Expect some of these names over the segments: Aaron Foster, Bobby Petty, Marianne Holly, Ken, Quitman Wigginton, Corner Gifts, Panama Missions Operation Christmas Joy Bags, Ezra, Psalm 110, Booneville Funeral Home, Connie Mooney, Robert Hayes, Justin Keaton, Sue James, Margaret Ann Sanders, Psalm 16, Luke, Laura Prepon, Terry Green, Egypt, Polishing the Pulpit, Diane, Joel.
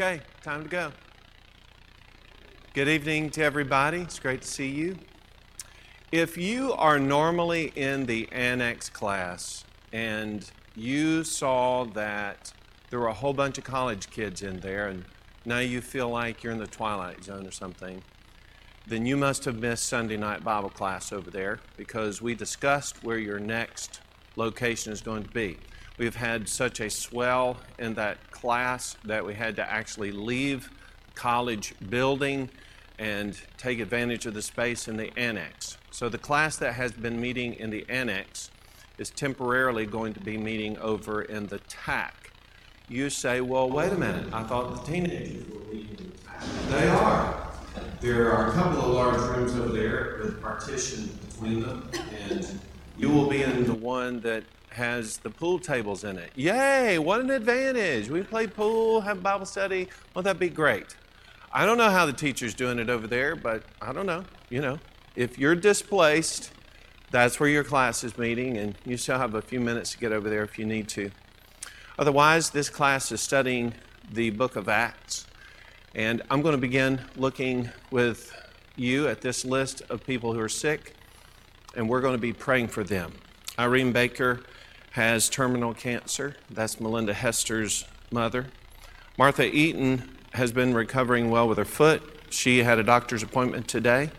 Okay, time to go. Good evening to everybody. It's great to see you. If you are normally in the annex class and you saw that there were a whole bunch of college kids in there and now you feel like you're in the Twilight Zone or something, then you must have missed Sunday night Bible class over there, because we discussed where your next location is going to be. We've had such a swell in that class that we had to actually leave college building and take advantage of the space in the annex. So the class that has been meeting in the annex is temporarily going to be meeting over in the TAC. You say, well, wait a minute, I thought the teenagers were meeting in the TAC. They are. There are a couple of large rooms over there with partition between them, and you will be in the one that has the pool tables in it. Yay, what an advantage. We play pool, have Bible study. Won't that be great? I don't know how the teacher's doing it over there, but I don't know. You know, if you're displaced, that's where your class is meeting, and you still have a few minutes to get over there if you need to. Otherwise, this class is studying the book of Acts. And I'm going to begin looking with you at this list of people who are sick, and we're going to be praying for them. Irene Baker has terminal cancer. That's Melinda Hester's mother. Martha Eaton has been recovering well with her foot. She had a doctor's appointment today.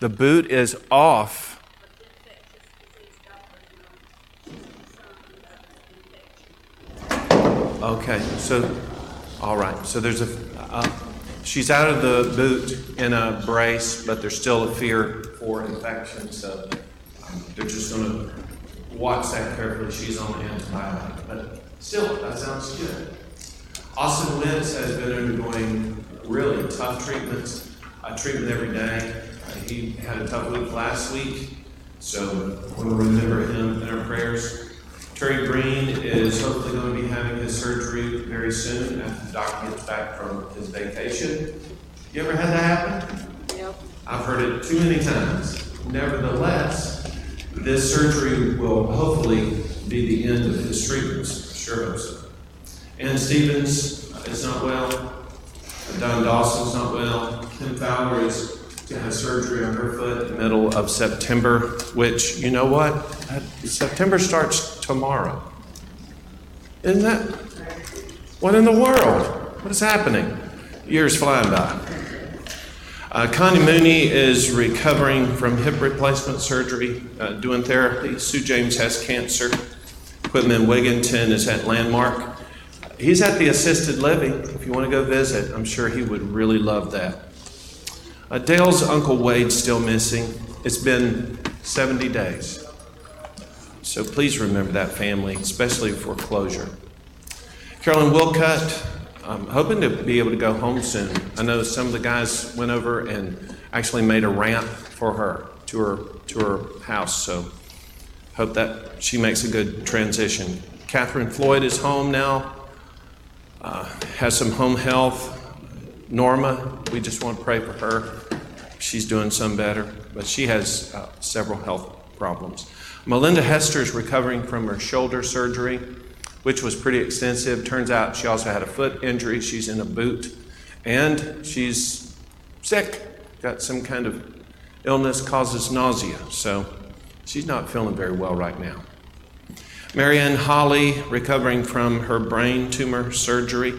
The boot is off. Okay, so... all right, so there's she's out of the boot in a brace, but there's still a fear for infection, so they're just going to watch that carefully. She's on the antibiotic, but still, that sounds good. Austin Wentz has been undergoing really tough treatments, treatment every day. He had a tough week last week, so we'll remember him in our prayers. Terry Green is hopefully going to be having his surgery very soon after the doctor gets back from his vacation. You ever had that happen? Yep. I've heard it too many times. Nevertheless, this surgery will hopefully be the end of his treatments. Sure hope so. Ann Stevens is not well. Don Dawson's not well. Kim Fowler is to have surgery on her foot in the middle of September, which, you know what? September starts tomorrow. Isn't that? What in the world? What is happening? Years flying by. Connie Mooney is recovering from hip replacement surgery, doing therapy. Sue James has cancer. Quitman Wigginton is at Landmark. He's at the assisted living. If you want to go visit, I'm sure he would really love that. Dale's Uncle Wade's still missing. It's been 70 days. So please remember that family, especially for closure. Carolyn Wilcutt, I'm hoping to be able to go home soon. I know some of the guys went over and actually made a ramp for her to her house. So hope that she makes a good transition. Catherine Floyd is home now, has some home health. Norma, we just want to pray for her. She's doing some better, but she has several health problems. Melinda Hester is recovering from her shoulder surgery, which was pretty extensive. Turns out she also had a foot injury. She's in a boot, and she's sick. Got some kind of illness, causes nausea, so she's not feeling very well right now. Marianne Holly, recovering from her brain tumor surgery.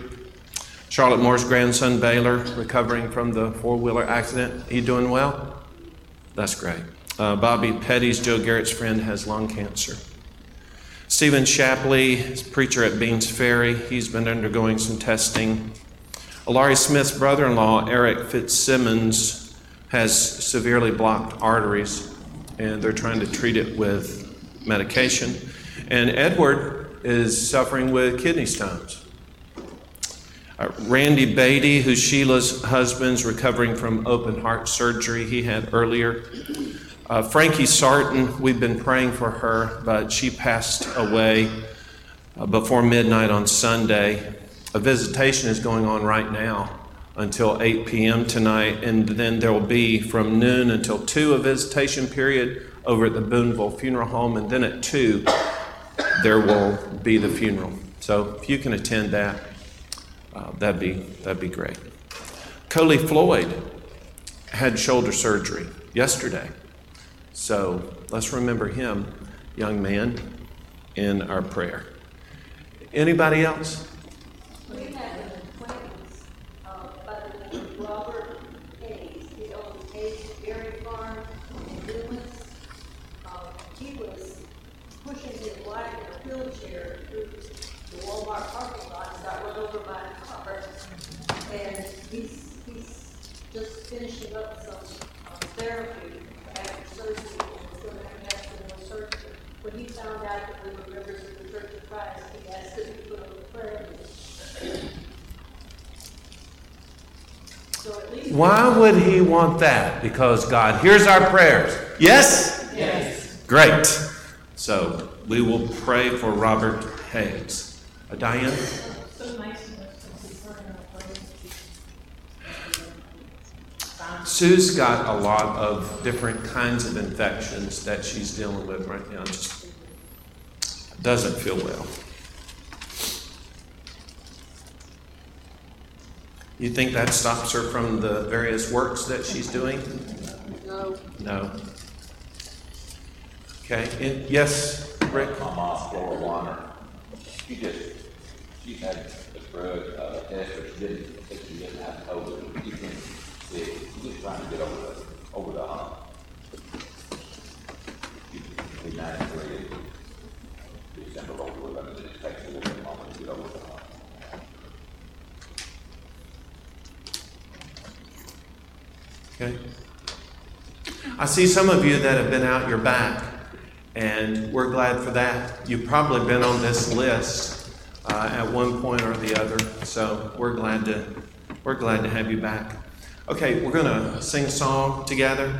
Charlotte Moore's grandson, Baylor, recovering from the four-wheeler accident. He doing well? That's great. Bobby Petty's, Joe Garrett's friend, has lung cancer. Stephen Shapley, is preacher at Beans Ferry. He's been undergoing some testing. Alari Smith's brother-in-law, Eric Fitzsimmons, has severely blocked arteries, and they're trying to treat it with medication. And Edward is suffering with kidney stones. Randy Beatty, who's Sheila's husband's recovering from open heart surgery he had earlier. Frankie Sartin, we've been praying for her, but she passed away before midnight on Sunday. A visitation is going on right now until 8 p.m. tonight, and then there will be from noon until 2 a visitation period over at the Booneville Funeral Home, and then at 2 there will be the funeral. So if you can attend that, that'd be great. Coley Floyd had shoulder surgery yesterday. So let's remember him, young man, in our prayer. Anybody else? We had an acquaintance by the name of Robert Hayes. He owned Hayes Dairy Farm in Loomis. He was pushing his wife in a wheelchair through the Walmart parking lot and got run over by a car. And he's just finishing up some therapy after surgery and was going to have vascular surgery. When he found out that we were members of the Church of Christ, he asked us to put on the prayer list. So at least why would he want that? Because God hears our prayers. Yes? Yes. Great. So we will pray for Robert Hayes. Diane? Sue's got a lot of different kinds of infections that she's dealing with right now. Just doesn't feel well. You think that stops her from the various works that she's doing? No. Okay. And yes, Rick? My mom's Laura Warner. She had a drug test, but she didn't have COVID. She didn't. Yeah, she's just trying to get over the hump. She's 93. She's sent over with it. It takes a little bit of time to get over the hump. Okay. I see some of you that have been out your back, and we're glad for that. You've probably been on this list at one point or the other, so we're glad to have you back. Okay, we're going to sing a song together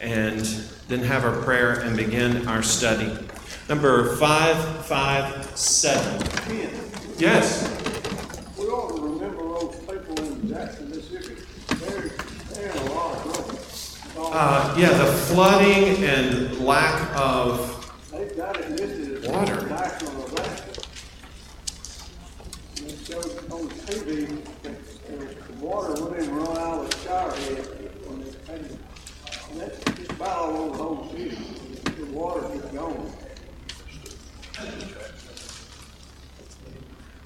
and then have our prayer and begin our study. Number 557. Ken, yes? We ought to remember those people in Jackson, Mississippi. They're in a lot of trouble. The flooding and lack of they've got it listed as water. National disaster. They showed on TV the water went in run out of the shower head and that's just about all over the whole city. The water gets going.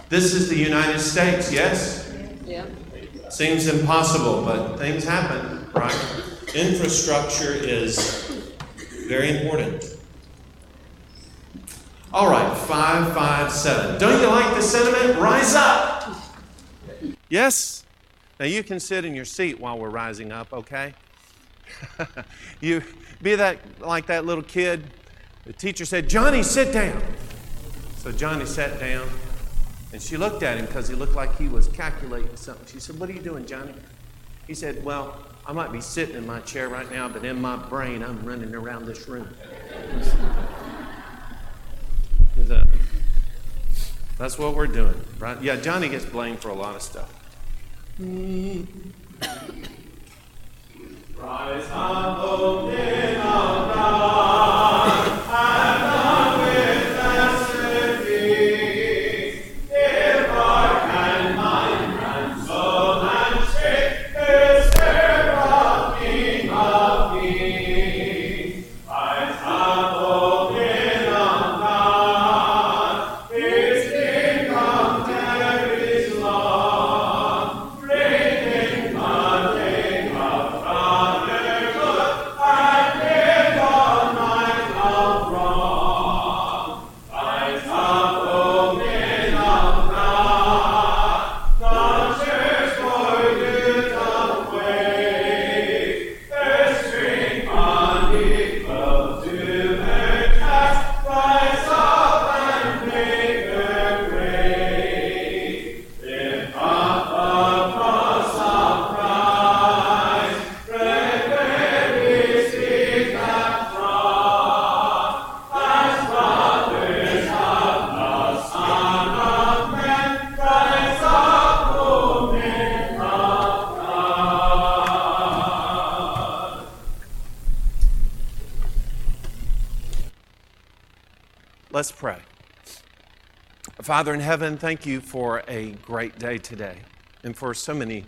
This is the United States, yes? Yeah. Seems impossible, but things happen, right? Infrastructure is very important. All right, 557. Don't you like the sentiment? Rise up! Yes? Now you can sit in your seat while we're rising up, okay? You be that like that little kid. The teacher said, Johnny, sit down. So Johnny sat down, and she looked at him because he looked like he was calculating something. She said, what are you doing, Johnny? He said, well, I might be sitting in my chair right now, but in my brain, I'm running around this room. That's what we're doing, right? Yeah, Johnny gets blamed for a lot of stuff. Rise up, O men of God. Father in heaven, thank you for a great day today and for so many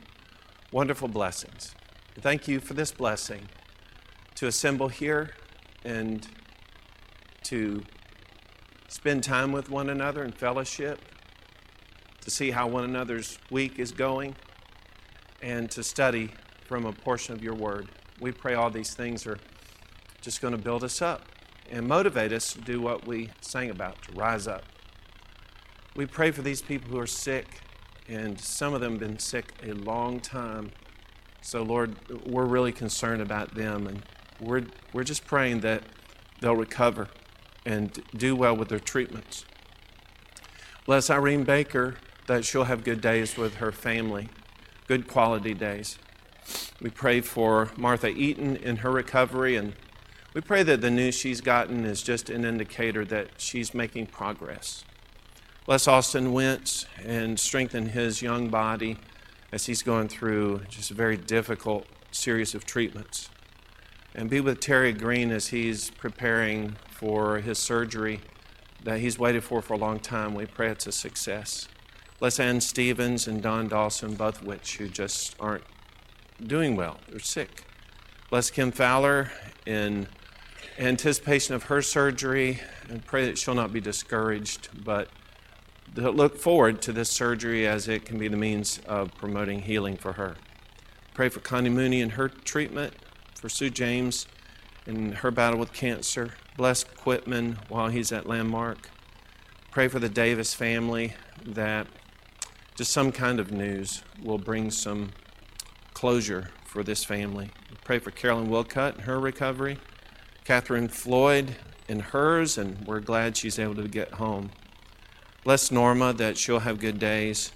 wonderful blessings. Thank you for this blessing to assemble here and to spend time with one another in fellowship, to see how one another's week is going, and to study from a portion of your word. We pray all these things are just going to build us up and motivate us to do what we sang about, to rise up. We pray for these people who are sick, and some of them have been sick a long time. So, Lord, we're really concerned about them, and we're just praying that they'll recover and do well with their treatments. Bless Irene Baker, that she'll have good days with her family, good quality days. We pray for Martha Eaton in her recovery, and we pray that the news she's gotten is just an indicator that she's making progress. Bless Austin Wentz and strengthen his young body as he's going through just a very difficult series of treatments. And be with Terry Green as he's preparing for his surgery that he's waited for a long time. We pray it's a success. Bless Ann Stevens and Don Dawson, both of which who just aren't doing well. They're sick. Bless Kim Fowler in anticipation of her surgery, and pray that she'll not be discouraged, but look forward to this surgery as it can be the means of promoting healing for her. Pray for Connie Mooney and her treatment, for Sue James and her battle with cancer. Bless Quitman while he's at Landmark. Pray for the Davis family that just some kind of news will bring some closure for this family. Pray for Carolyn Wilcutt and her recovery, Catherine Floyd and hers, and we're glad she's able to get home. Bless Norma that she'll have good days.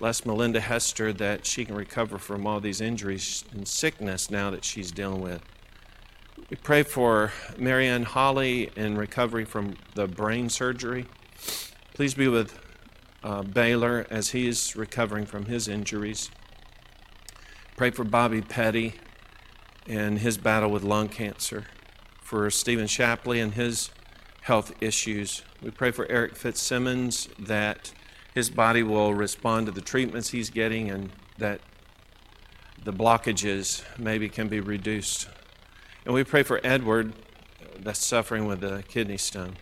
Bless Melinda Hester that she can recover from all these injuries and sickness now that she's dealing with. We pray for Marianne Holly in recovery from the brain surgery. Please be with Baylor as he is recovering from his injuries. Pray for Bobby Petty and his battle with lung cancer. For Stephen Shapley and his health issues. We pray for Eric Fitzsimmons that his body will respond to the treatments he's getting and that the blockages maybe can be reduced. And we pray for Edward that's suffering with a kidney stone.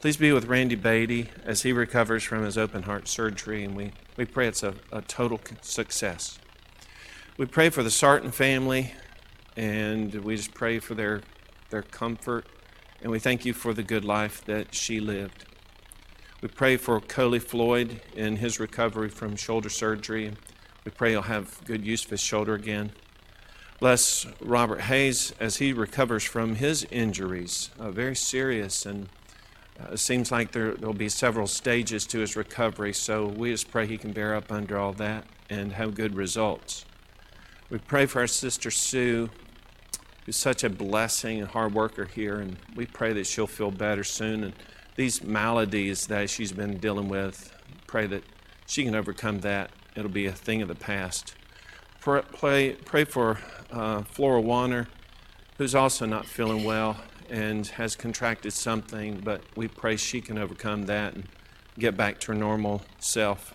Please be with Randy Beatty as he recovers from his open heart surgery, and we pray it's a total success. We pray for the Sartin family, and we just pray for their comfort, and we thank you for the good life that she lived. We pray for Coley Floyd in his recovery from shoulder surgery. We pray he'll have good use of his shoulder again. Bless Robert Hayes as he recovers from his injuries, very serious, and it seems like there'll be several stages to his recovery, so we just pray he can bear up under all that and have good results. We pray for our sister Sue, who's such a blessing and hard worker here, and we pray that she'll feel better soon. And these maladies that she's been dealing with, pray that she can overcome that. It'll be a thing of the past. Pray for Flora Warner, who's also not feeling well and has contracted something, but we pray she can overcome that and get back to her normal self.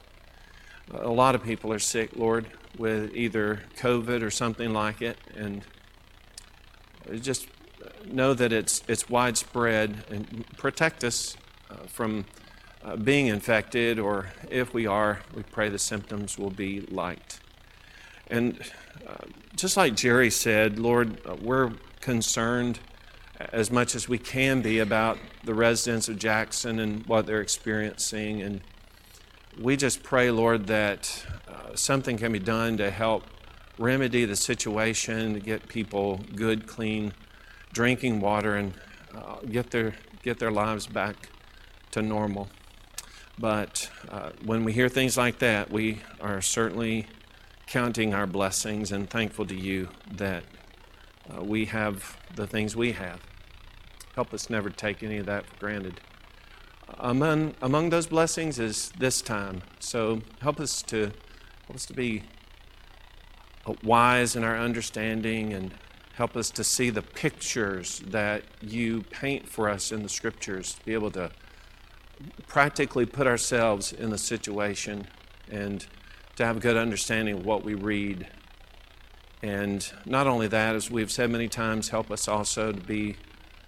A lot of people are sick, Lord, with either COVID or something like it, and just know that it's widespread, and protect us from being infected, or if we are, we pray the symptoms will be light. And just like Jerry said, Lord, we're concerned as much as we can be about the residents of Jackson and what they're experiencing. And we just pray, Lord, that something can be done to help remedy the situation, to get people good, clean drinking water, and get their lives back to normal. But when we hear things like that, we are certainly counting our blessings and thankful to you that we have the things we have. Help us never take any of that for granted. Among those blessings is this time. So help us to be wise in our understanding, and help us to see the pictures that you paint for us in the scriptures, to be able to practically put ourselves in the situation and to have a good understanding of what we read. And not only that, as we've said many times, help us also to be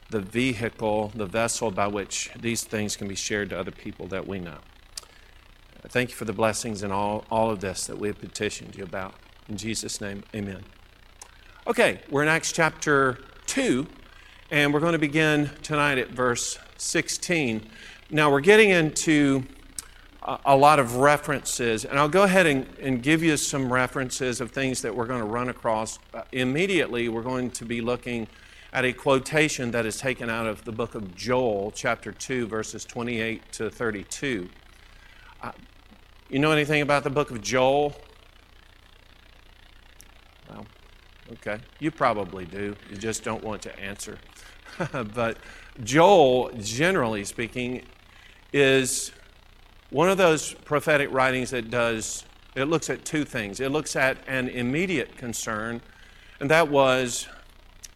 the vehicle, the vessel by which these things can be shared to other people that we know. Thank you for the blessings and all of this that we have petitioned you about. In Jesus' name, amen. Okay, we're in Acts chapter 2, and we're going to begin tonight at verse 16. Now, we're getting into a lot of references, and I'll go ahead and give you some references of things that we're going to run across. Immediately, we're going to be looking at a quotation that is taken out of the book of Joel, chapter 2, verses 28 to 32. You know anything about the book of Joel? Well, okay. You probably do. You just don't want to answer. But Joel, generally speaking, is one of those prophetic writings that it looks at two things. It looks at an immediate concern, and that was,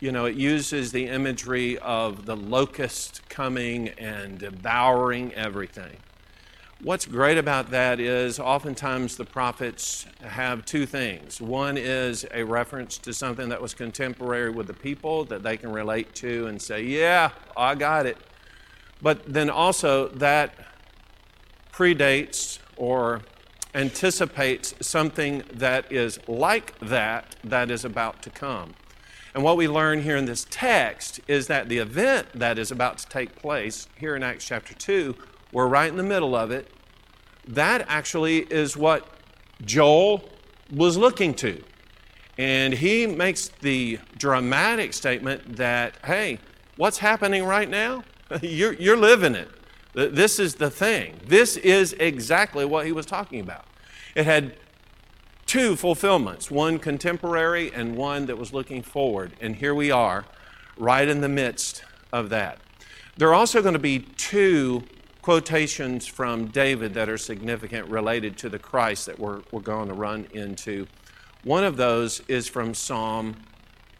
it uses the imagery of the locust coming and devouring everything. What's great about that is oftentimes the prophets have two things. One is a reference to something that was contemporary with the people that they can relate to and say, yeah, I got it. But then also that predates or anticipates something that is like that is about to come. And what we learn here in this text is that the event that is about to take place here in Acts chapter 2, we're right in the middle of it. That actually is what Joel was looking to. And he makes the dramatic statement that, hey, what's happening right now? You're living it. This is the thing. This is exactly what he was talking about. It had two fulfillments, one contemporary and one that was looking forward. And here we are, right in the midst of that. There are also going to be two quotations from David that are significant related to the Christ that we're going to run into. One of those is from Psalm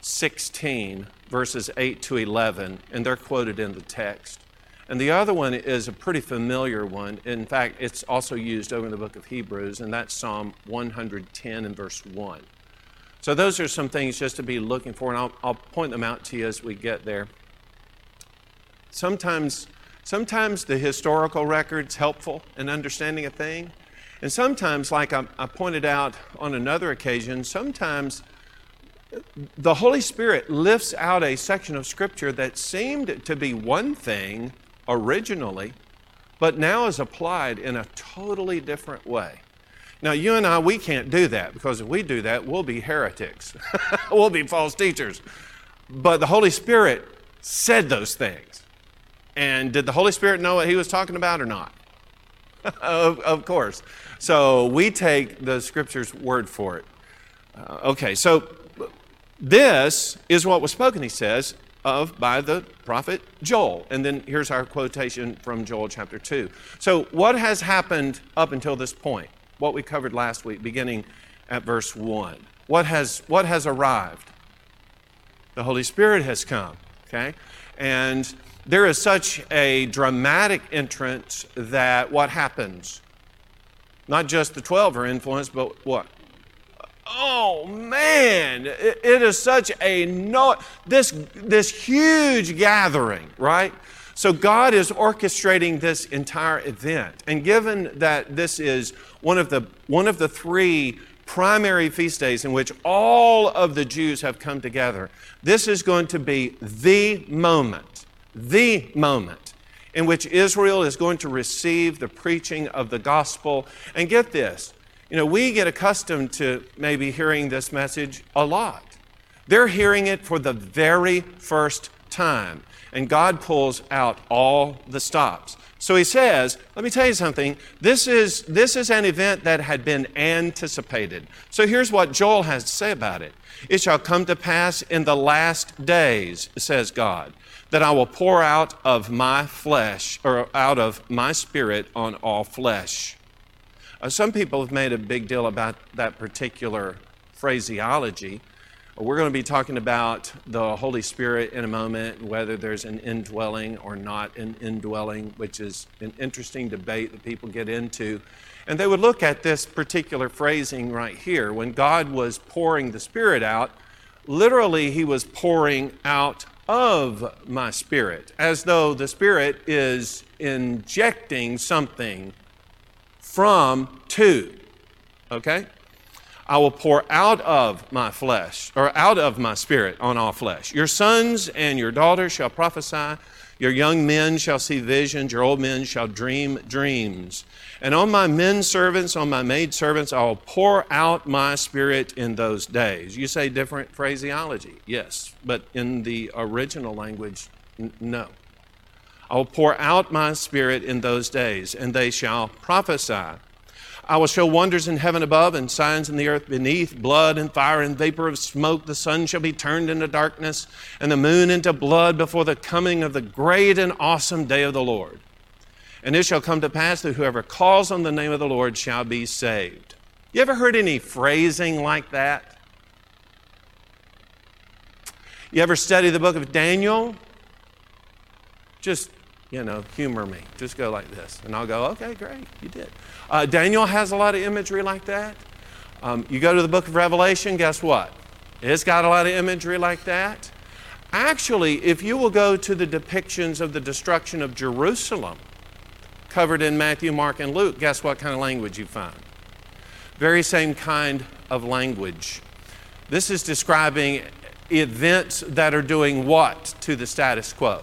16, verses 8 to 11, and they're quoted in the text. And the other one is a pretty familiar one. In fact, it's also used over in the book of Hebrews, and that's Psalm 110 and verse 1. So those are some things just to be looking for, and I'll point them out to you as we get there. Sometimes the historical record's helpful in understanding a thing. And sometimes, like I pointed out on another occasion, sometimes the Holy Spirit lifts out a section of Scripture that seemed to be one thing originally, but now is applied in a totally different way. Now, you and I, we can't do that, because if we do that, we'll be heretics. We'll be false teachers. But the Holy Spirit said those things. And did the Holy Spirit know what he was talking about or not? Of course. So we take the Scripture's word for it. Okay, so this is what was spoken, he says, by the prophet Joel. And then here's our quotation from Joel chapter 2. So what has happened up until this point? What we covered last week, beginning at verse 1. What has arrived? The Holy Spirit has come, okay? And there is such a dramatic entrance that what happens? Not just the 12 are influenced, but what? Oh, man, it is such a this huge gathering, right? So God is orchestrating this entire event. And given that this is one of the three primary feast days in which all of the Jews have come together, this is going to be the moment in which Israel is going to receive the preaching of the gospel. And get this, we get accustomed to maybe hearing this message a lot. They're hearing it for the very first time. And God pulls out all the stops. So he says, let me tell you something. This is an event that had been anticipated. So here's what Joel has to say about it. It shall come to pass in the last days, says God, that I will pour out of my flesh, or out of my spirit on all flesh. Some people have made a big deal about that particular phraseology. We're going to be talking about the Holy Spirit in a moment, whether there's an indwelling or not an indwelling, which is an interesting debate that people get into. And they would look at this particular phrasing right here. When God was pouring the Spirit out, literally He was pouring out of my spirit, as though the Spirit is injecting something from to, okay? I will pour out of my flesh, or out of my spirit on all flesh. Your sons and your daughters shall prophesy. Your young men shall see visions. Your old men shall dream dreams. And on my men servants, on my maid servants, I will pour out my spirit in those days. You say different phraseology, yes. But in the original language, no. I will pour out my spirit in those days, and they shall prophesy. I will show wonders in heaven above and signs in the earth beneath, blood and fire and vapor of smoke. The sun shall be turned into darkness and the moon into blood before the coming of the great and awesome day of the Lord. And it shall come to pass that whoever calls on the name of the Lord shall be saved. You ever heard any phrasing like that? You ever study the book of Daniel? Just, humor me. Just go like this. And I'll go, okay, great, you did. Daniel has a lot of imagery like that. You go to the book of Revelation, guess what? It's got a lot of imagery like that. Actually, if you will go to the depictions of the destruction of Jerusalem, covered in Matthew, Mark, and Luke, guess what kind of language you find? Very same kind of language. This is describing events that are doing what to the status quo?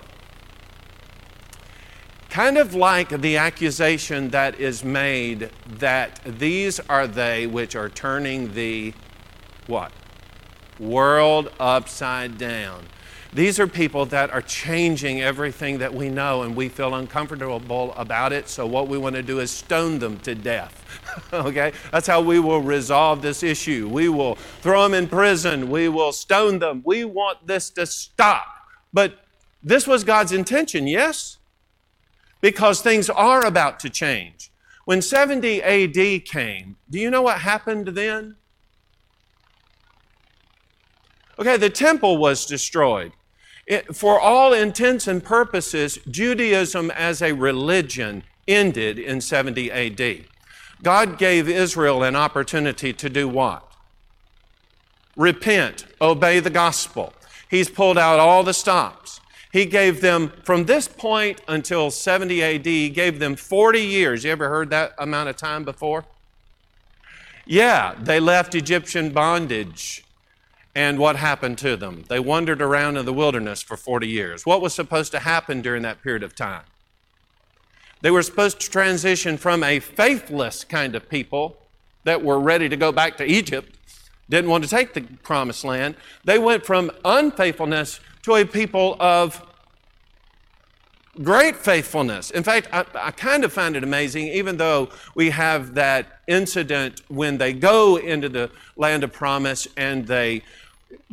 Kind of like the accusation that is made that these are they which are turning the what? World upside down. These are people that are changing everything that we know, and we feel uncomfortable about it, so what we want to do is stone them to death. Okay? That's how we will resolve this issue. We will throw them in prison. We will stone them. We want this to stop. But this was God's intention, yes? Because things are about to change. When 70 AD came, do you know what happened then? Okay, the temple was destroyed. For all intents and purposes, Judaism as a religion ended in 70 AD. God gave Israel an opportunity to do what? Repent, obey the gospel. He's pulled out all the stops. He gave them, from this point until 70 AD, he gave them 40 years. You ever heard that amount of time before? Yeah, they left Egyptian bondage. And what happened to them? They wandered around in the wilderness for 40 years. What was supposed to happen during that period of time? They were supposed to transition from a faithless kind of people that were ready to go back to Egypt, didn't want to take the promised land. They went from unfaithfulness to a people of great faithfulness. In fact, I kind of find it amazing, even though we have that incident when they go into the land of promise and they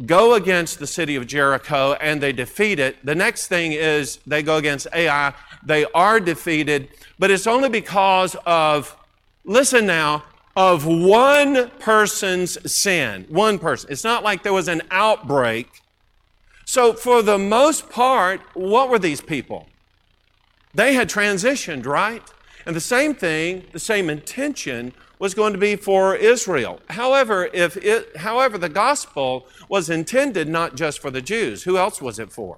go against the city of Jericho and they defeat it. The next thing is they go against Ai. They are defeated, but it's only because of, listen now, of one person's sin. One person. It's not like there was an outbreak. So for the most part, what were these people? They had transitioned, right? And the same thing, the same intention was going to be for Israel. However, however, the gospel was intended not just for the Jews. Who else was it for?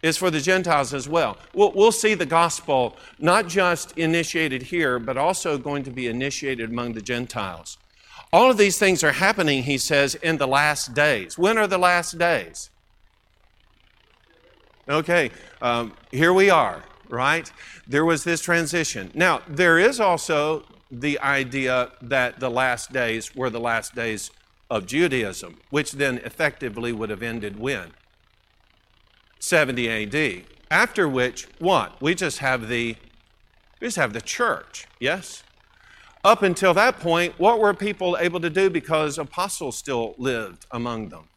It's for the Gentiles as well. We'll see the gospel not just initiated here, but also going to be initiated among the Gentiles. All of these things are happening, he says, in the last days. When are the last days? Okay, here we are, right? There was this transition. Now, there is also the idea that the last days were the last days of Judaism, which then effectively would have ended when? 70 AD. After which, what? We just have the church, yes? Up until that point, what were people able to do because apostles still lived among them?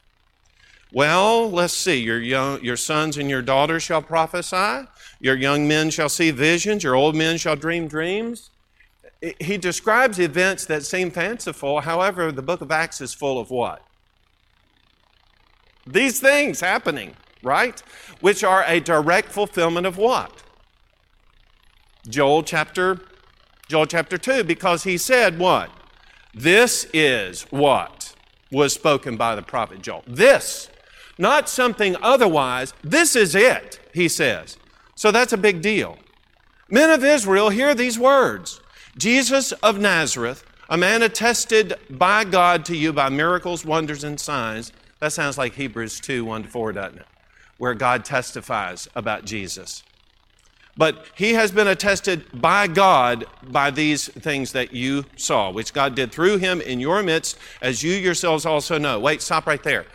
Well, let's see. Your sons and your daughters shall prophesy. Your young men shall see visions. Your old men shall dream dreams. He describes events that seem fanciful. However, the book of Acts is full of what? These things happening, right? Which are a direct fulfillment of what? Joel chapter 2, because he said what? This is what was spoken by the prophet Joel. This, not something otherwise, this is it, he says. So that's a big deal. Men of Israel, hear these words. Jesus of Nazareth, a man attested by God to you by miracles, wonders, and signs. That sounds like Hebrews 2, 1 to 4, doesn't it? Where God testifies about Jesus. But he has been attested by God by these things that you saw, which God did through him in your midst, as you yourselves also know. Wait, stop right there.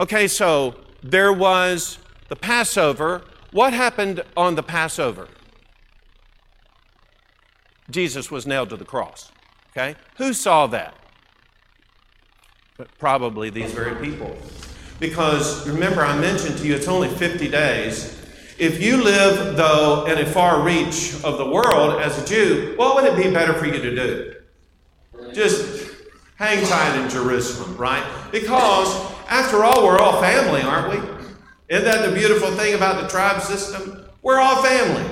Okay, so there was the Passover. What happened on the Passover? Jesus was nailed to the cross, okay? Who saw that? Probably these very people. Because remember, I mentioned to you, it's only 50 days. If you live, though, in a far reach of the world as a Jew, what would it be better for you to do? Just hang tight in Jerusalem, right? Because after all, we're all family, aren't we? Isn't that the beautiful thing about the tribe system? We're all family.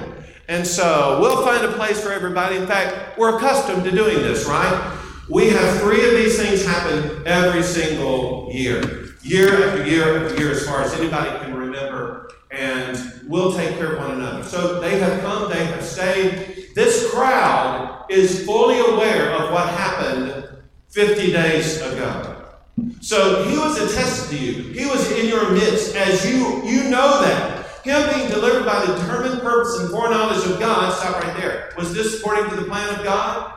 And so we'll find a place for everybody. In fact, we're accustomed to doing this, right? We have three of these things happen every single year. Year after year after year, as far as anybody can remember. And we'll take care of one another. So they have come, they have stayed. This crowd is fully aware of what happened 50 days ago. So he was attested to you. He was in your midst, as you know that. Him being delivered by the determined purpose and foreknowledge of God, stop right there. Was this according to the plan of God?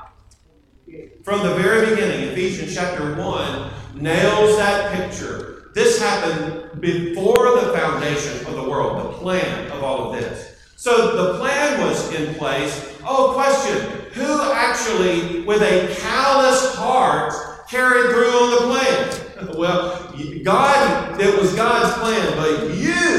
From the very beginning, Ephesians chapter 1 nails that picture. This happened before the foundation of the world, the plan of all of this. So the plan was in place. Oh, question, who actually, with a callous heart, carried through on the plan? Well, God, it was God's plan, but you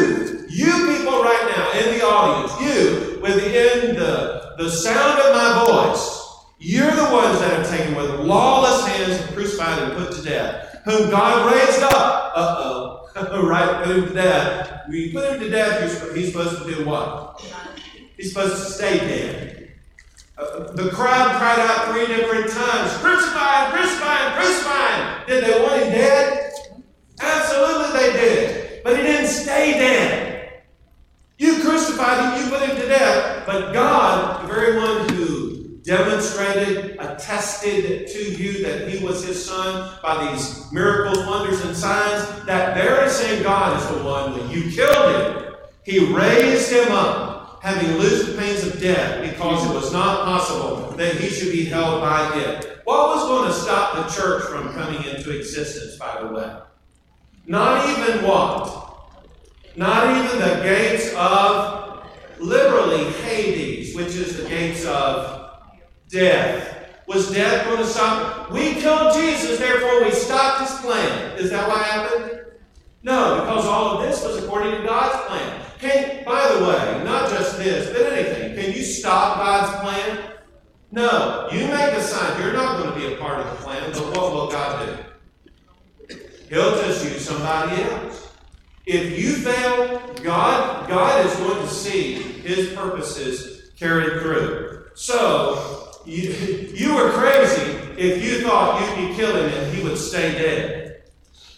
people right now in the audience, you within the sound of my voice, you're the ones that have taken with lawless hands and crucified and put to death, whom God raised up. Right? Put him to death. When you put him to death, he's supposed to do what? He's supposed to stay dead. The crowd cried out three different times, crucify, crucify, crucify. Did they want him dead? Absolutely they did. But he didn't stay dead. You crucified him, you put him to death. But God, the very one who demonstrated, attested to you that he was his son by these miracles, wonders, and signs, that very same God is the one when you killed him. He raised him up, having loosed the pains of death, because it was not possible that he should be held by it. What was going to stop the church from coming into existence, by the way? Not even what? Not even the gates of, literally, Hades, which is the gates of death. Was death going to stop? We killed Jesus, therefore we stopped his plan. Is that what happened? No, because all of this was according to God's plan. Can, by the way, not just this, but anything. Can you stop God's plan? No. You may decide you're not going to be a part of the plan, but what will God do? He'll just use somebody else. If you fail, God is going to see his purposes carried through. So, you were crazy if you thought you could kill him and he would stay dead.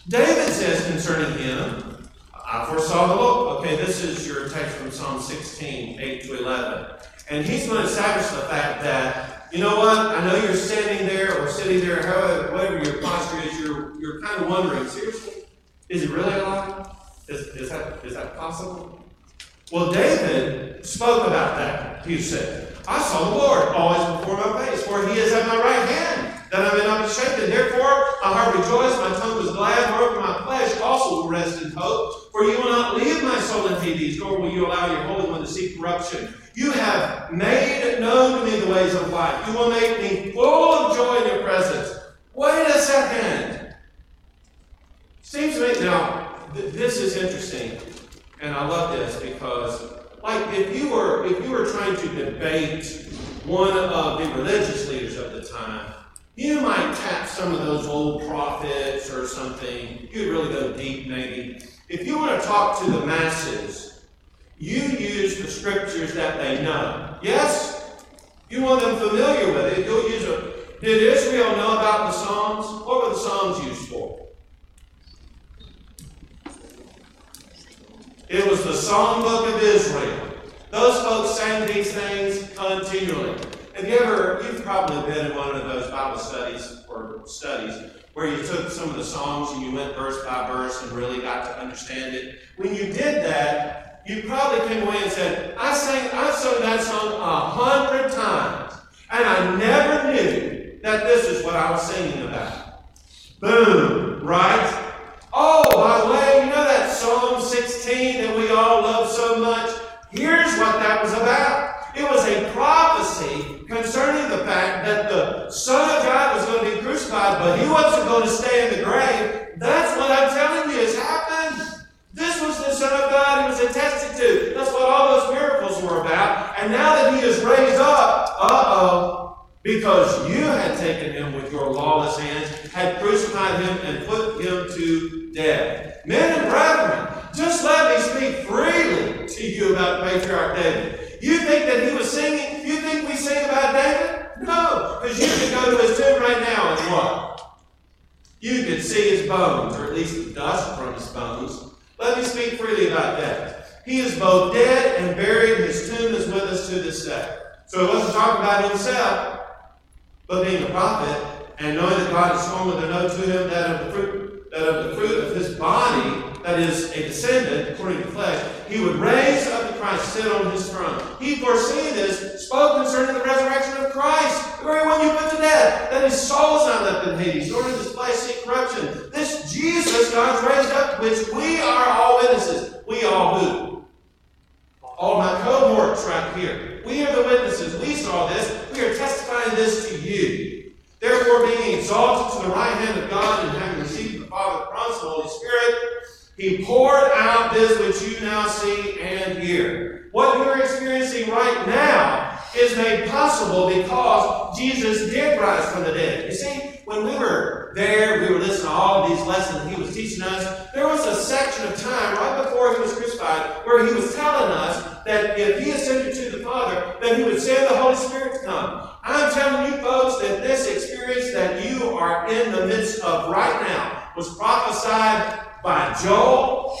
David says concerning him, I foresaw the Lord. Okay, this is your text from Psalm 16, 8 to 11. And he's going to establish the fact that, you know what, I know you're standing there or sitting there, however, whatever your posture is, you're kind of wondering, seriously, is he really alive? Is that possible? Well, David spoke about that. He said, I saw the Lord always before my face, for he is at my right hand, that I may not be shaken. Therefore, my heart rejoiced, my tongue was glad, moreover, my flesh also will rest in hope. For you will not leave my soul in Hades, nor will you allow your Holy One to see corruption. You have made known to me the ways of life. You will make me full of joy in your presence. Wait a second. Seems to me now. This is interesting, and I love this because, like, if you were trying to debate one of the religious leaders of the time, You might tap some of those old prophets or something. You'd really go deep, maybe. If you want to talk to the masses, you use the scriptures that they know. Yes? You want them familiar with it. You'll use them. Did Israel know about the Psalms? What were the Psalms used for? It was the Psalm book of Israel. Those folks sang these things continually. Have you ever, you've probably been in one of those Bible studies or studies where you took some of the Psalms and you went verse by verse and really got to understand it. When you did that, you probably came away and said, I've sung that song 100 times, and I never knew that this is what I was singing about. Boom, right? Oh, by the way, you know that Psalm 16 that we all love so much? Here's what that was about. It was a prophecy concerning the fact that the Son of God was going to be crucified, but he wasn't going to stay in the grave. That's what I'm telling you has happened. This was the Son of God he was attested to. That's what all those miracles were about. And now that he is raised up, because you had taken him with your lawless hands, had crucified him and put him to death. Men and brethren, just let me speak freely to you about Patriarch David. You think that he was singing? You think we sing about David? No, because you could go to his tomb right now and what? You could see his bones, or at least the dust from his bones. Let me speak freely about that. He is both dead and buried. His tomb is with us to this day. So he wasn't talking about himself, but being a prophet and knowing that God has sworn with a oath to him that of the fruit of his body, that is a descendant, according to flesh, he would raise up the Christ, sit on his throne. He foreseeing this, spoke concerning the resurrection of Christ, the very one you put to death, that his soul is not left in Hades, nor does his flesh see corruption. This Jesus God's raised up, which we are all witnesses. We all who? All my cohorts right here. We are the witnesses. We saw this. We are testifying this to you. Therefore, being exalted to the right hand of God and having received the Father, the promise of the Holy Spirit, he poured out this which you now see and hear. What you're experiencing right now is made possible because Jesus did rise from the dead. You see, when we were there, we were listening to all of these lessons that he was teaching us. There was a section of time right before he was crucified where he was telling us that if he ascended to the Father, that he would send the Holy Spirit to come. I'm telling you folks that this experience that you are in the midst of right now was prophesied by Joel.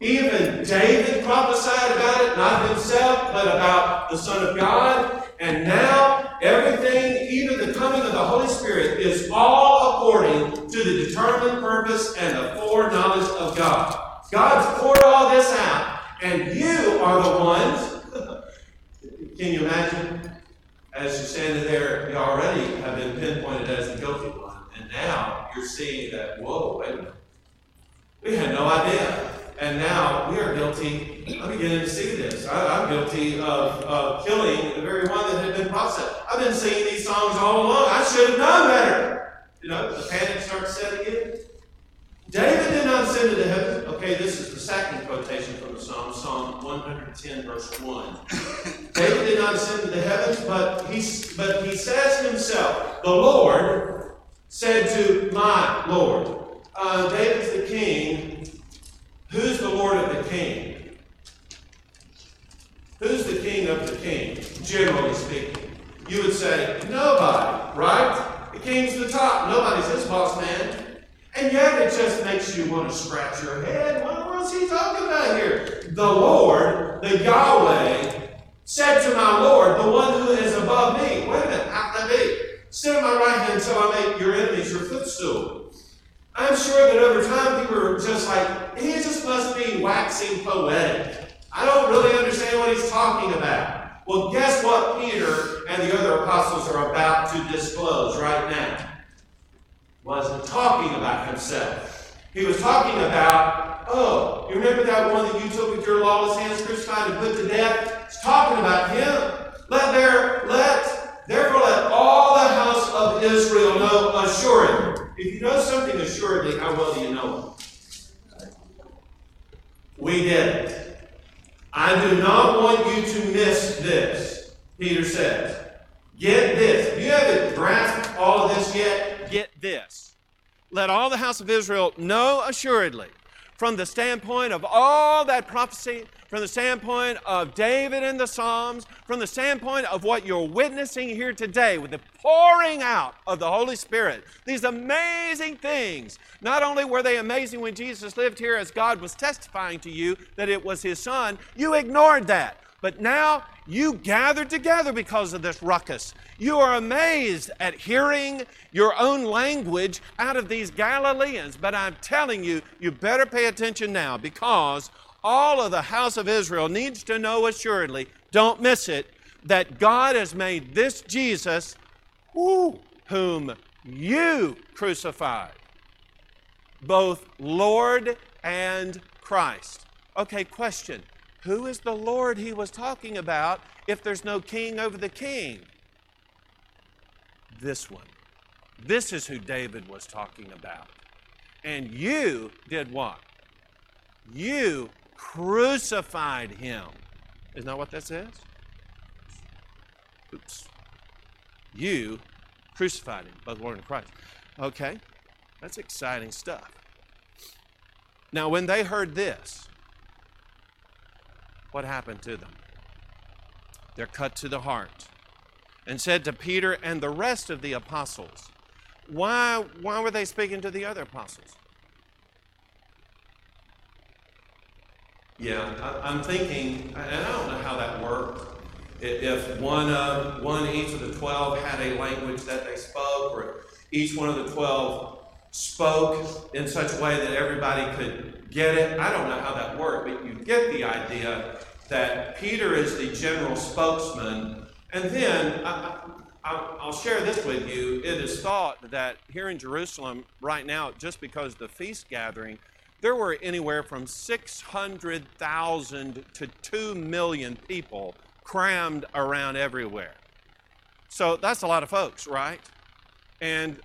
Even David prophesied about it, not himself, but about the Son of God. And now everything, even the coming of the Holy Spirit, is all according to the determined purpose and the foreknowledge of God. God's poured all this out, and you are the ones. Can you imagine? As you're standing there, you already have been pinpointed as the guilty one. And now you're seeing that, whoa, wait a minute. We had no idea, and now we are guilty. I'm beginning to see this. I'm guilty of killing the very one that had been prophesied. I've been singing these songs all along. I should have known better. You know, the panic starts setting in. David did not ascend into heaven. Okay, this is the second quotation from the Psalm, Psalm 110, verse 1. David did not ascend into heaven, but he says himself, the Lord said to my Lord. David's the king. Who's the Lord of the king? Who's the king of the king? Generally speaking, you would say nobody, right? The king's the top. Nobody's his boss man. And yet it just makes you want to scratch your head. What in the world is he talking about here? The Lord, the Yahweh, said to my Lord, the one who is above me. Wait a minute, how can that be? Sit at my right hand until I make your enemies your footstool. I'm sure that over time people were just like, he just must be waxing poetic. I don't really understand what he's talking about. Well, guess what Peter and the other apostles are about to disclose right now? Wasn't talking about himself. He was talking about, oh, you remember that one that you took with your lawless hands, crucified and put to death? He's talking about him. Therefore let all the house of Israel know assuredly. If you know something assuredly, how well do you know it? We did it. I do not want you to miss this, Peter says. Get this. You haven't grasped all of this get this. Let all the house of Israel know assuredly, from the standpoint of all that prophecy, from the standpoint of David and the Psalms, from the standpoint of what you're witnessing here today with the pouring out of the Holy Spirit, these amazing things. Not only were they amazing when Jesus lived here as God was testifying to you that it was His Son, you ignored that. But now you gathered together because of this ruckus. You are amazed at hearing your own language out of these Galileans. But I'm telling you, you better pay attention now, because all of the house of Israel needs to know assuredly, don't miss it, that God has made this Jesus, whom you crucified, both Lord and Christ. Okay, question. Who is the Lord he was talking about if there's no king over the king? This one. This is who David was talking about. And you did what? You crucified him. Isn't that what that says? Oops. You crucified him by the Lord and Christ. Okay, that's exciting stuff. Now, when they heard this, what happened to them? They're cut to the heart, and said to Peter and the rest of the apostles, why were they speaking to the other apostles? Yeah, I'm thinking, and I don't know how that worked, if one each of the 12 had a language that they spoke, or each one of the 12 spoke in such a way that everybody could get it. I don't know how that worked, but you get the idea that Peter is the general spokesman. And then I'll share this with you. It is thought that here in Jerusalem right now, just because of the feast gathering, there were anywhere from 600,000 to 2 million people crammed around everywhere. So that's a lot of folks, right? And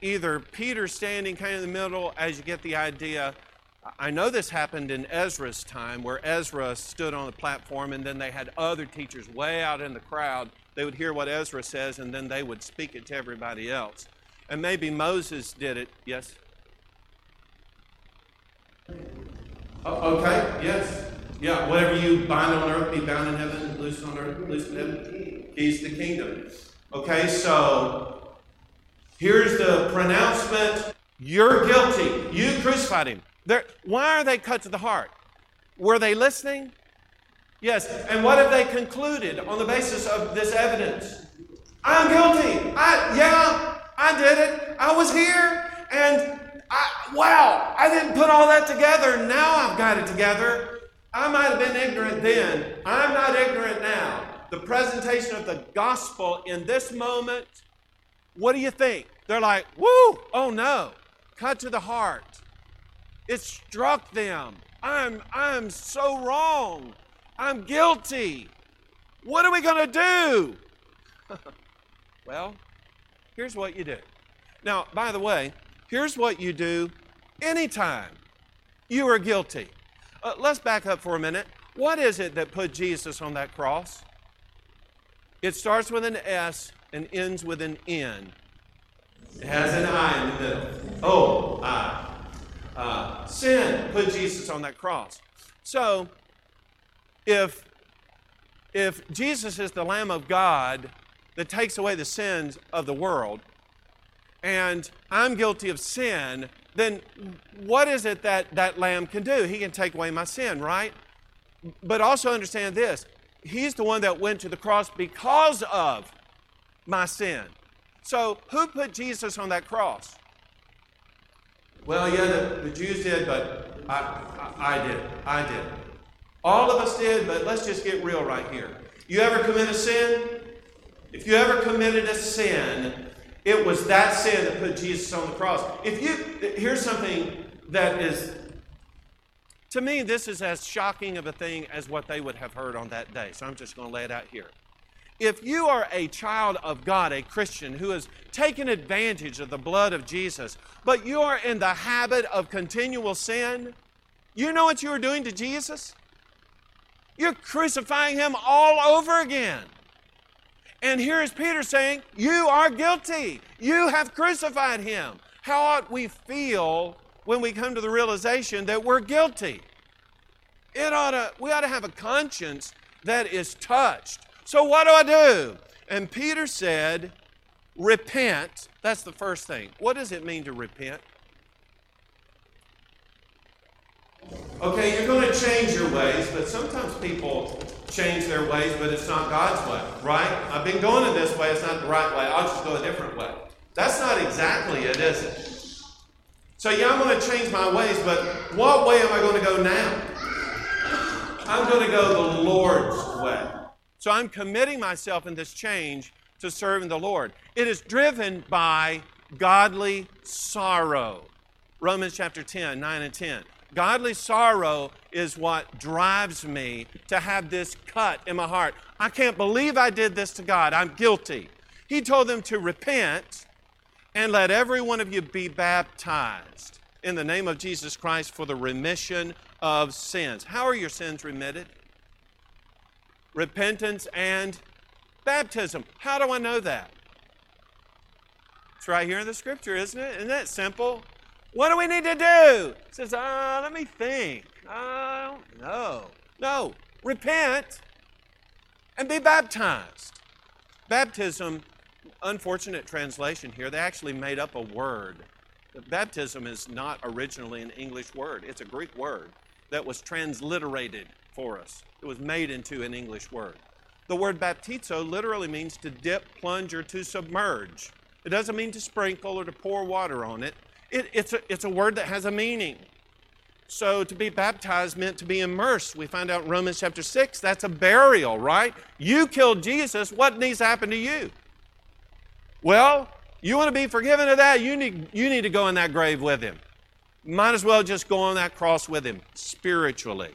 either Peter standing kind of in the middle, as you get the idea. I know this happened in Ezra's time, where Ezra stood on the platform and then they had other teachers way out in the crowd. They would hear what Ezra says and then they would speak it to everybody else. And maybe Moses did it. Yes? Okay, yes. Yeah, whatever you bind on earth, be bound in heaven, loose on earth, loose in heaven. He's the kingdom. Okay, so here's the pronouncement. You're guilty. You crucified him. Why are they cut to the heart? Were they listening? Yes. And what have they concluded on the basis of this evidence? I'm guilty. I did it. I was here. And I didn't put all that together. Now I've got it together. I might have been ignorant then. I'm not ignorant now. The presentation of the gospel in this moment, what do you think? They're like, oh no, cut to the heart. It struck them. I'm so wrong. I'm guilty. What are we going to do? Well, here's what you do. Now, by the way, here's what you do anytime you are guilty. Let's back up for a minute. What is it that put Jesus on that cross? It starts with an S and ends with an N. It has an I in the middle. Oh, I. Sin put Jesus on that cross. So, if Jesus is the Lamb of God that takes away the sins of the world, and I'm guilty of sin, then what is it that Lamb can do? He can take away my sin, right? But also understand this. He's the one that went to the cross because of my sin. So, who put Jesus on that cross? Well, yeah, the Jews did, but I did. All of us did, but let's just get real right here. You ever commit a sin? If you ever committed a sin, it was that sin that put Jesus on the cross. Here's something that is, to me, this is as shocking of a thing as what they would have heard on that day. So I'm just going to lay it out here. If you are a child of God, a Christian who has taken advantage of the blood of Jesus, but you are in the habit of continual sin, you know what you are doing to Jesus? You're crucifying him all over again. And here is Peter saying, you are guilty. You have crucified him. How ought we feel when we come to the realization that we're guilty? We ought to have a conscience that is touched. So what do I do? And Peter said, repent. That's the first thing. What does it mean to repent? Okay, you're going to change your ways, but sometimes people change their ways, but it's not God's way, right? I've been going in this way, it's not the right way. I'll just go a different way. That's not exactly it, is it? So yeah, I'm going to change my ways, but what way am I going to go now? I'm going to go the Lord's way. So I'm committing myself in this change to serving the Lord. It is driven by godly sorrow. Romans chapter 10, 9 and 10. Godly sorrow is what drives me to have this cut in my heart. I can't believe I did this to God. I'm guilty. He told them to repent and let every one of you be baptized in the name of Jesus Christ for the remission of sins. How are your sins remitted? Repentance and baptism. How do I know that? It's right here in the Scripture, isn't it? Isn't that simple? What do we need to do? He says, let me think. I don't know. No, repent and be baptized. Baptism, unfortunate translation here, they actually made up a word. Baptism is not originally an English word. It's a Greek word that was transliterated for us. It was made into an English word. The word baptizo literally means to dip, plunge, or to submerge. It doesn't mean to sprinkle or to pour water on it. It's a word that has a meaning. So to be baptized meant to be immersed. We find out in Romans chapter 6, that's a burial, right? You killed Jesus, what needs to happen to you? Well, you want to be forgiven of that? You need to go in that grave with him. Might as well just go on that cross with him spiritually.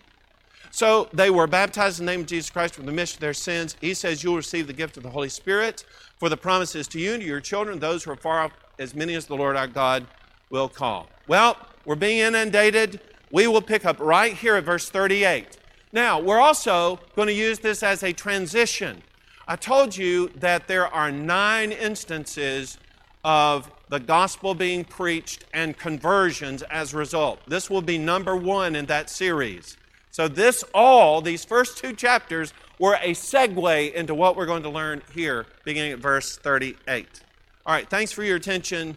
So they were baptized in the name of Jesus Christ for the remission of their sins. He says, you'll receive the gift of the Holy Spirit, for the promises to you and to your children, those who are far off, as many as the Lord our God will call. Well, we're being inundated. We will pick up right here at verse 38. Now, we're also going to use this as a transition. I told you that there are 9 instances of the gospel being preached and conversions as a result. This will be number 1 in that series. So these first 2 chapters were a segue into what we're going to learn here, beginning at verse 38. All right, thanks for your attention.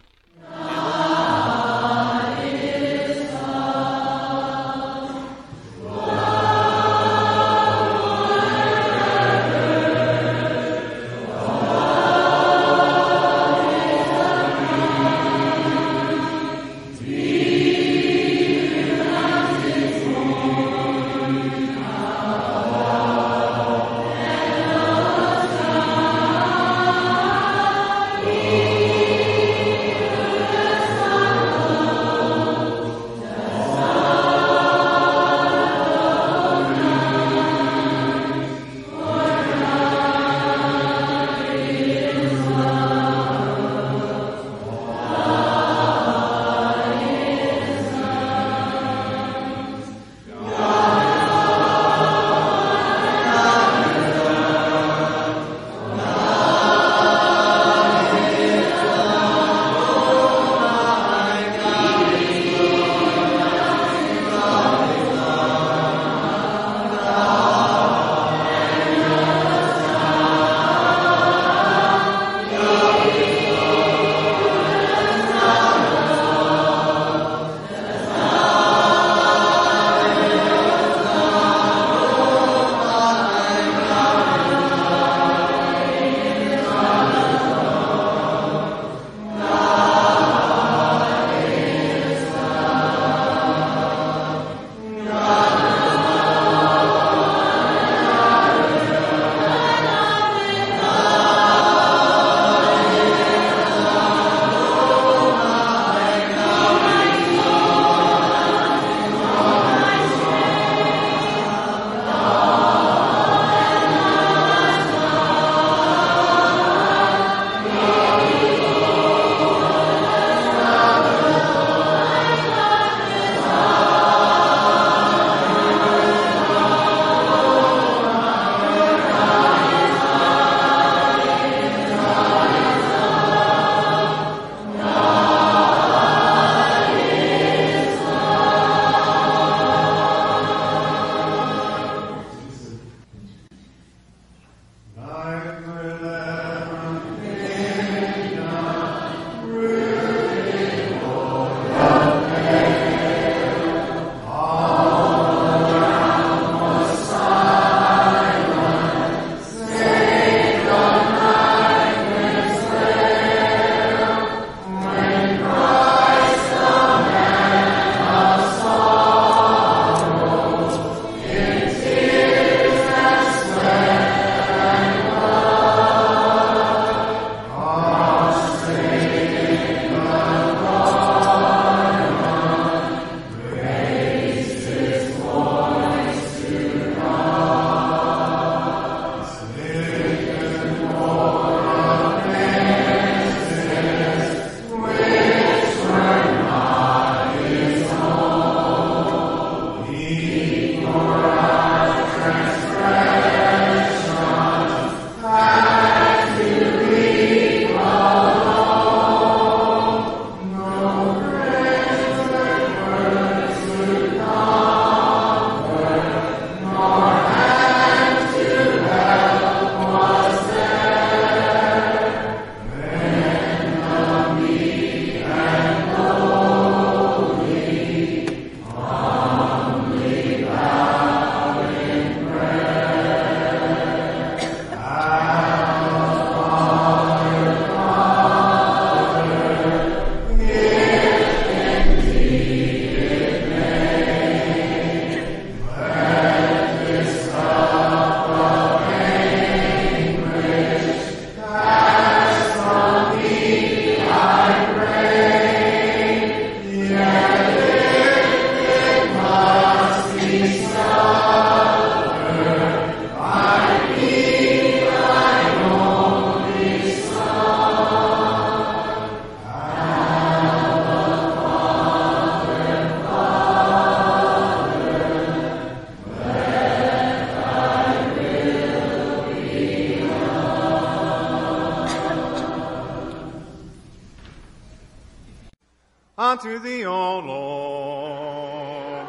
unto thee, O Lord,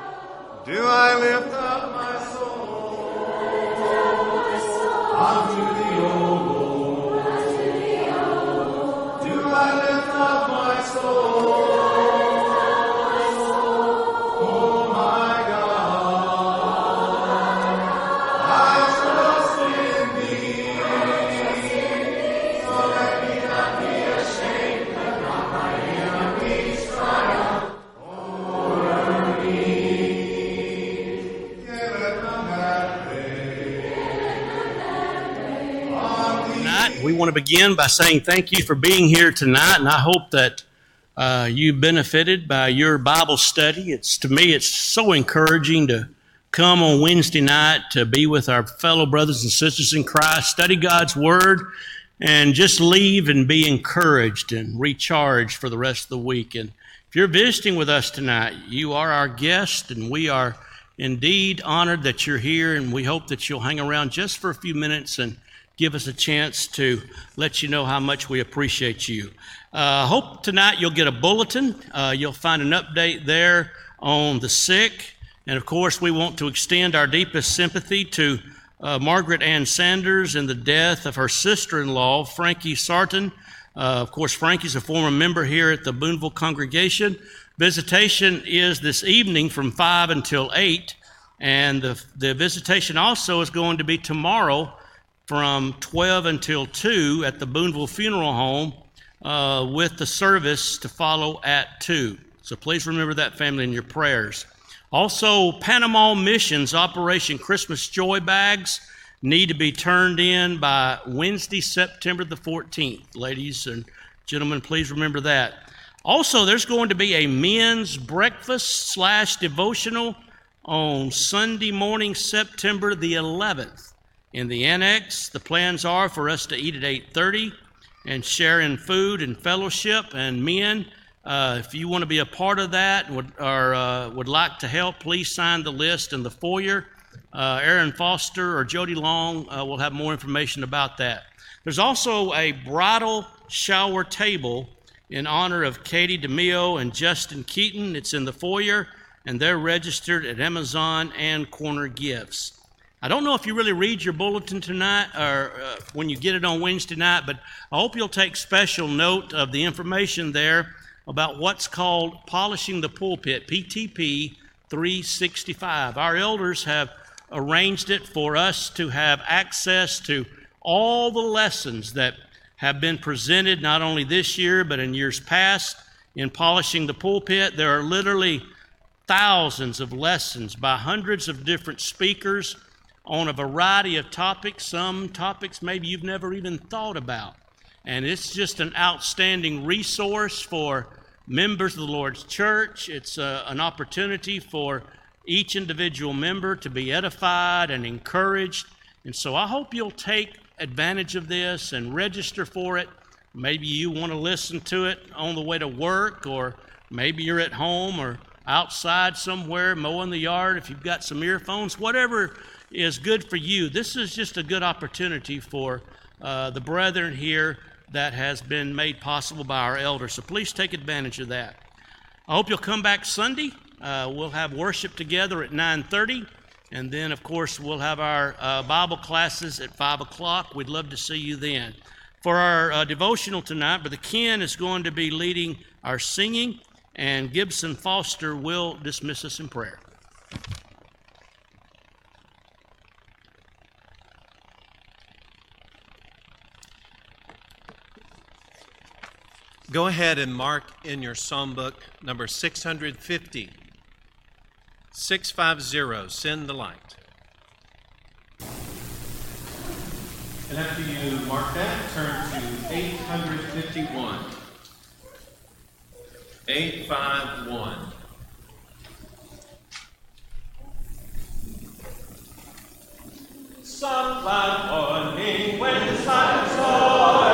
do I lift up my soul unto thee, O Lord, do I lift up my soul. We want to begin by saying thank you for being here tonight, and I hope that you benefited by your Bible study. To me, it's so encouraging to come on Wednesday night to be with our fellow brothers and sisters in Christ, study God's Word, and just leave and be encouraged and recharged for the rest of the week. And if you're visiting with us tonight, you are our guest, and we are indeed honored that you're here, and we hope that you'll hang around just for a few minutes and give us a chance to let you know how much we appreciate you. I hope tonight you'll get a bulletin. You'll find an update there on the sick. And of course, we want to extend our deepest sympathy to Margaret Ann Sanders and the death of her sister-in-law, Frankie Sartin. Of course, Frankie's a former member here at the Booneville congregation. Visitation is this evening from 5 until 8. And the visitation also is going to be tomorrow from 12 until 2 at the Booneville Funeral Home with the service to follow at 2. So please remember that family in your prayers. Also, Panama Missions Operation Christmas Joy bags need to be turned in by Wednesday, September the 14th. Ladies and gentlemen, please remember that. Also, there's going to be a men's breakfast / devotional on Sunday morning, September the 11th. In the annex, the plans are for us to eat at 8:30 and share in food and fellowship. And men, if you want to be a part of that would like to help, please sign the list in the foyer. Aaron Foster or Jody Long will have more information about that. There's also a bridal shower table in honor of Katie DeMeo and Justin Keaton. It's in the foyer, and they're registered at Amazon and Corner Gifts. I don't know if you really read your bulletin tonight or when you get it on Wednesday night, but I hope you'll take special note of the information there about what's called Polishing the Pulpit, PTP 365. Our elders have arranged it for us to have access to all the lessons that have been presented not only this year but in years past in Polishing the Pulpit. There are literally thousands of lessons by hundreds of different speakers on a variety of topics, some topics maybe you've never even thought about. And it's just an outstanding resource for members of the Lord's church. It's an opportunity for each individual member to be edified and encouraged. And so I hope you'll take advantage of this and register for it. Maybe you want to listen to it on the way to work, or maybe you're at home or outside somewhere mowing the yard if you've got some earphones, whatever is good for you. This is just a good opportunity for the brethren here that has been made possible by our elders. So please take advantage of that. I hope you'll come back Sunday. We'll have worship together at 9:30. And then, of course, we'll have our Bible classes at 5 o'clock. We'd love to see you then. For our devotional tonight, Brother Ken is going to be leading our singing, and Gibson Foster will dismiss us in prayer. Go ahead and mark in your psalm book number 650, 650, Send the Light. And after you mark that, turn to 851. 851. Sunlight on me when the sun is over.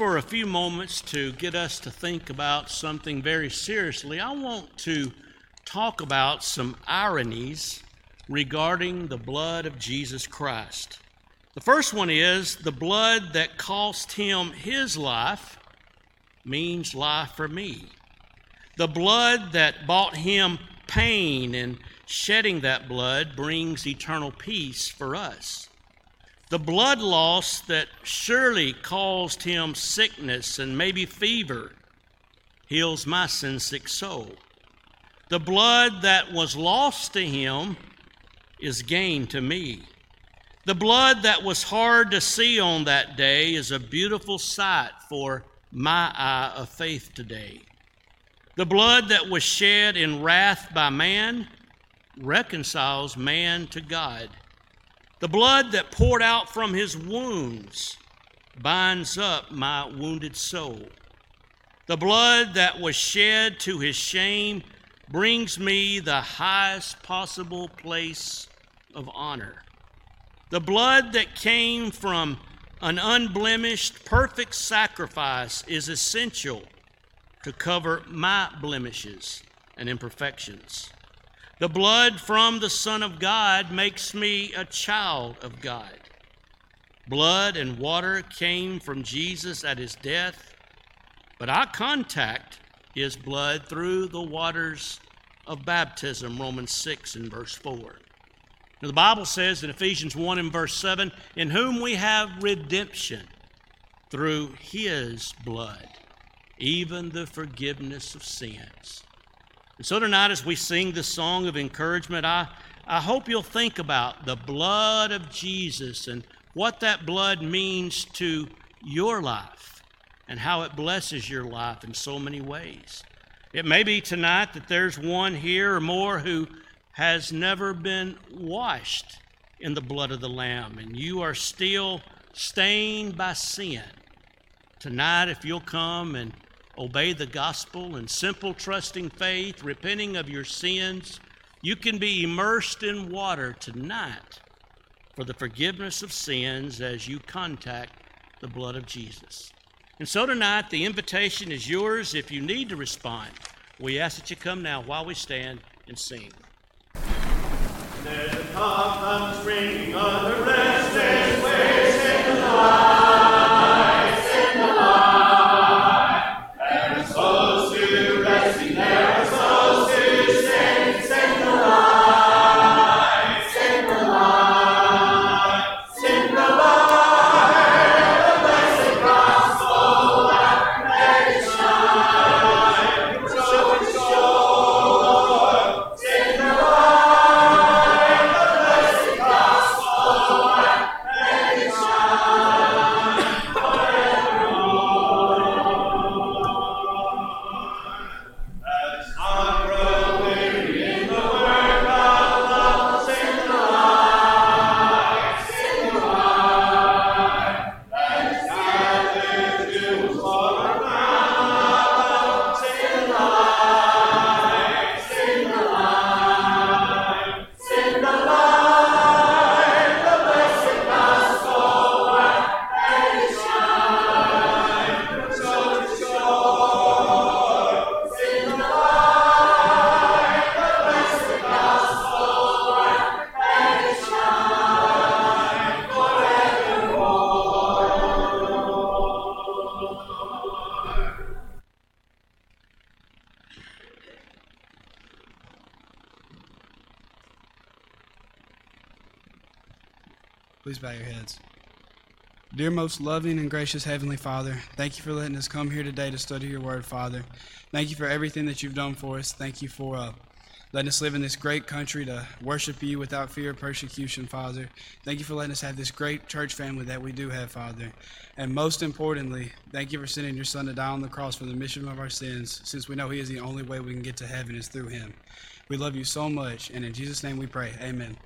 for a few moments to get us to think about something very seriously, I want to talk about some ironies regarding the blood of Jesus Christ. The first one is the blood that cost him his life means life for me. The blood that bought him pain and shedding that blood brings eternal peace for us. The blood loss that surely caused him sickness and maybe fever heals my sin-sick soul. The blood that was lost to him is gain to me. The blood that was hard to see on that day is a beautiful sight for my eye of faith today. The blood that was shed in wrath by man reconciles man to God. The blood that poured out from his wounds binds up my wounded soul. The blood that was shed to his shame brings me the highest possible place of honor. The blood that came from an unblemished, perfect sacrifice is essential to cover my blemishes and imperfections. The blood from the Son of God makes me a child of God. Blood and water came from Jesus at his death, but I contact his blood through the waters of baptism, Romans 6 and verse 4. Now the Bible says in Ephesians 1 and verse 7, in whom we have redemption through his blood, even the forgiveness of sins. And so tonight as we sing this song of encouragement, I hope you'll think about the blood of Jesus and what that blood means to your life, and how it blesses your life in so many ways. It may be tonight that there's one here or more who has never been washed in the blood of the Lamb, and you are still stained by sin. Tonight, if you'll come and obey the gospel in simple trusting faith, repenting of your sins, you can be immersed in water tonight for the forgiveness of sins as you contact the blood of Jesus. And so tonight, the invitation is yours. If you need to respond, we ask that you come now while we stand and sing. Let the top comes ringing on the restless waves in the light, in the light. There are souls to resting, there are souls to stand, in the light, in the light, in the light. Please bow your heads. Dear most loving and gracious Heavenly Father, thank you for letting us come here today to study your word, Father. Thank you for everything that you've done for us. Thank you for letting us live in this great country to worship you without fear of persecution, Father. Thank you for letting us have this great church family that we do have, Father. And most importantly, thank you for sending your Son to die on the cross for the remission of our sins, since we know he is the only way we can get to heaven is through him. We love you so much, and in Jesus' name we pray. Amen.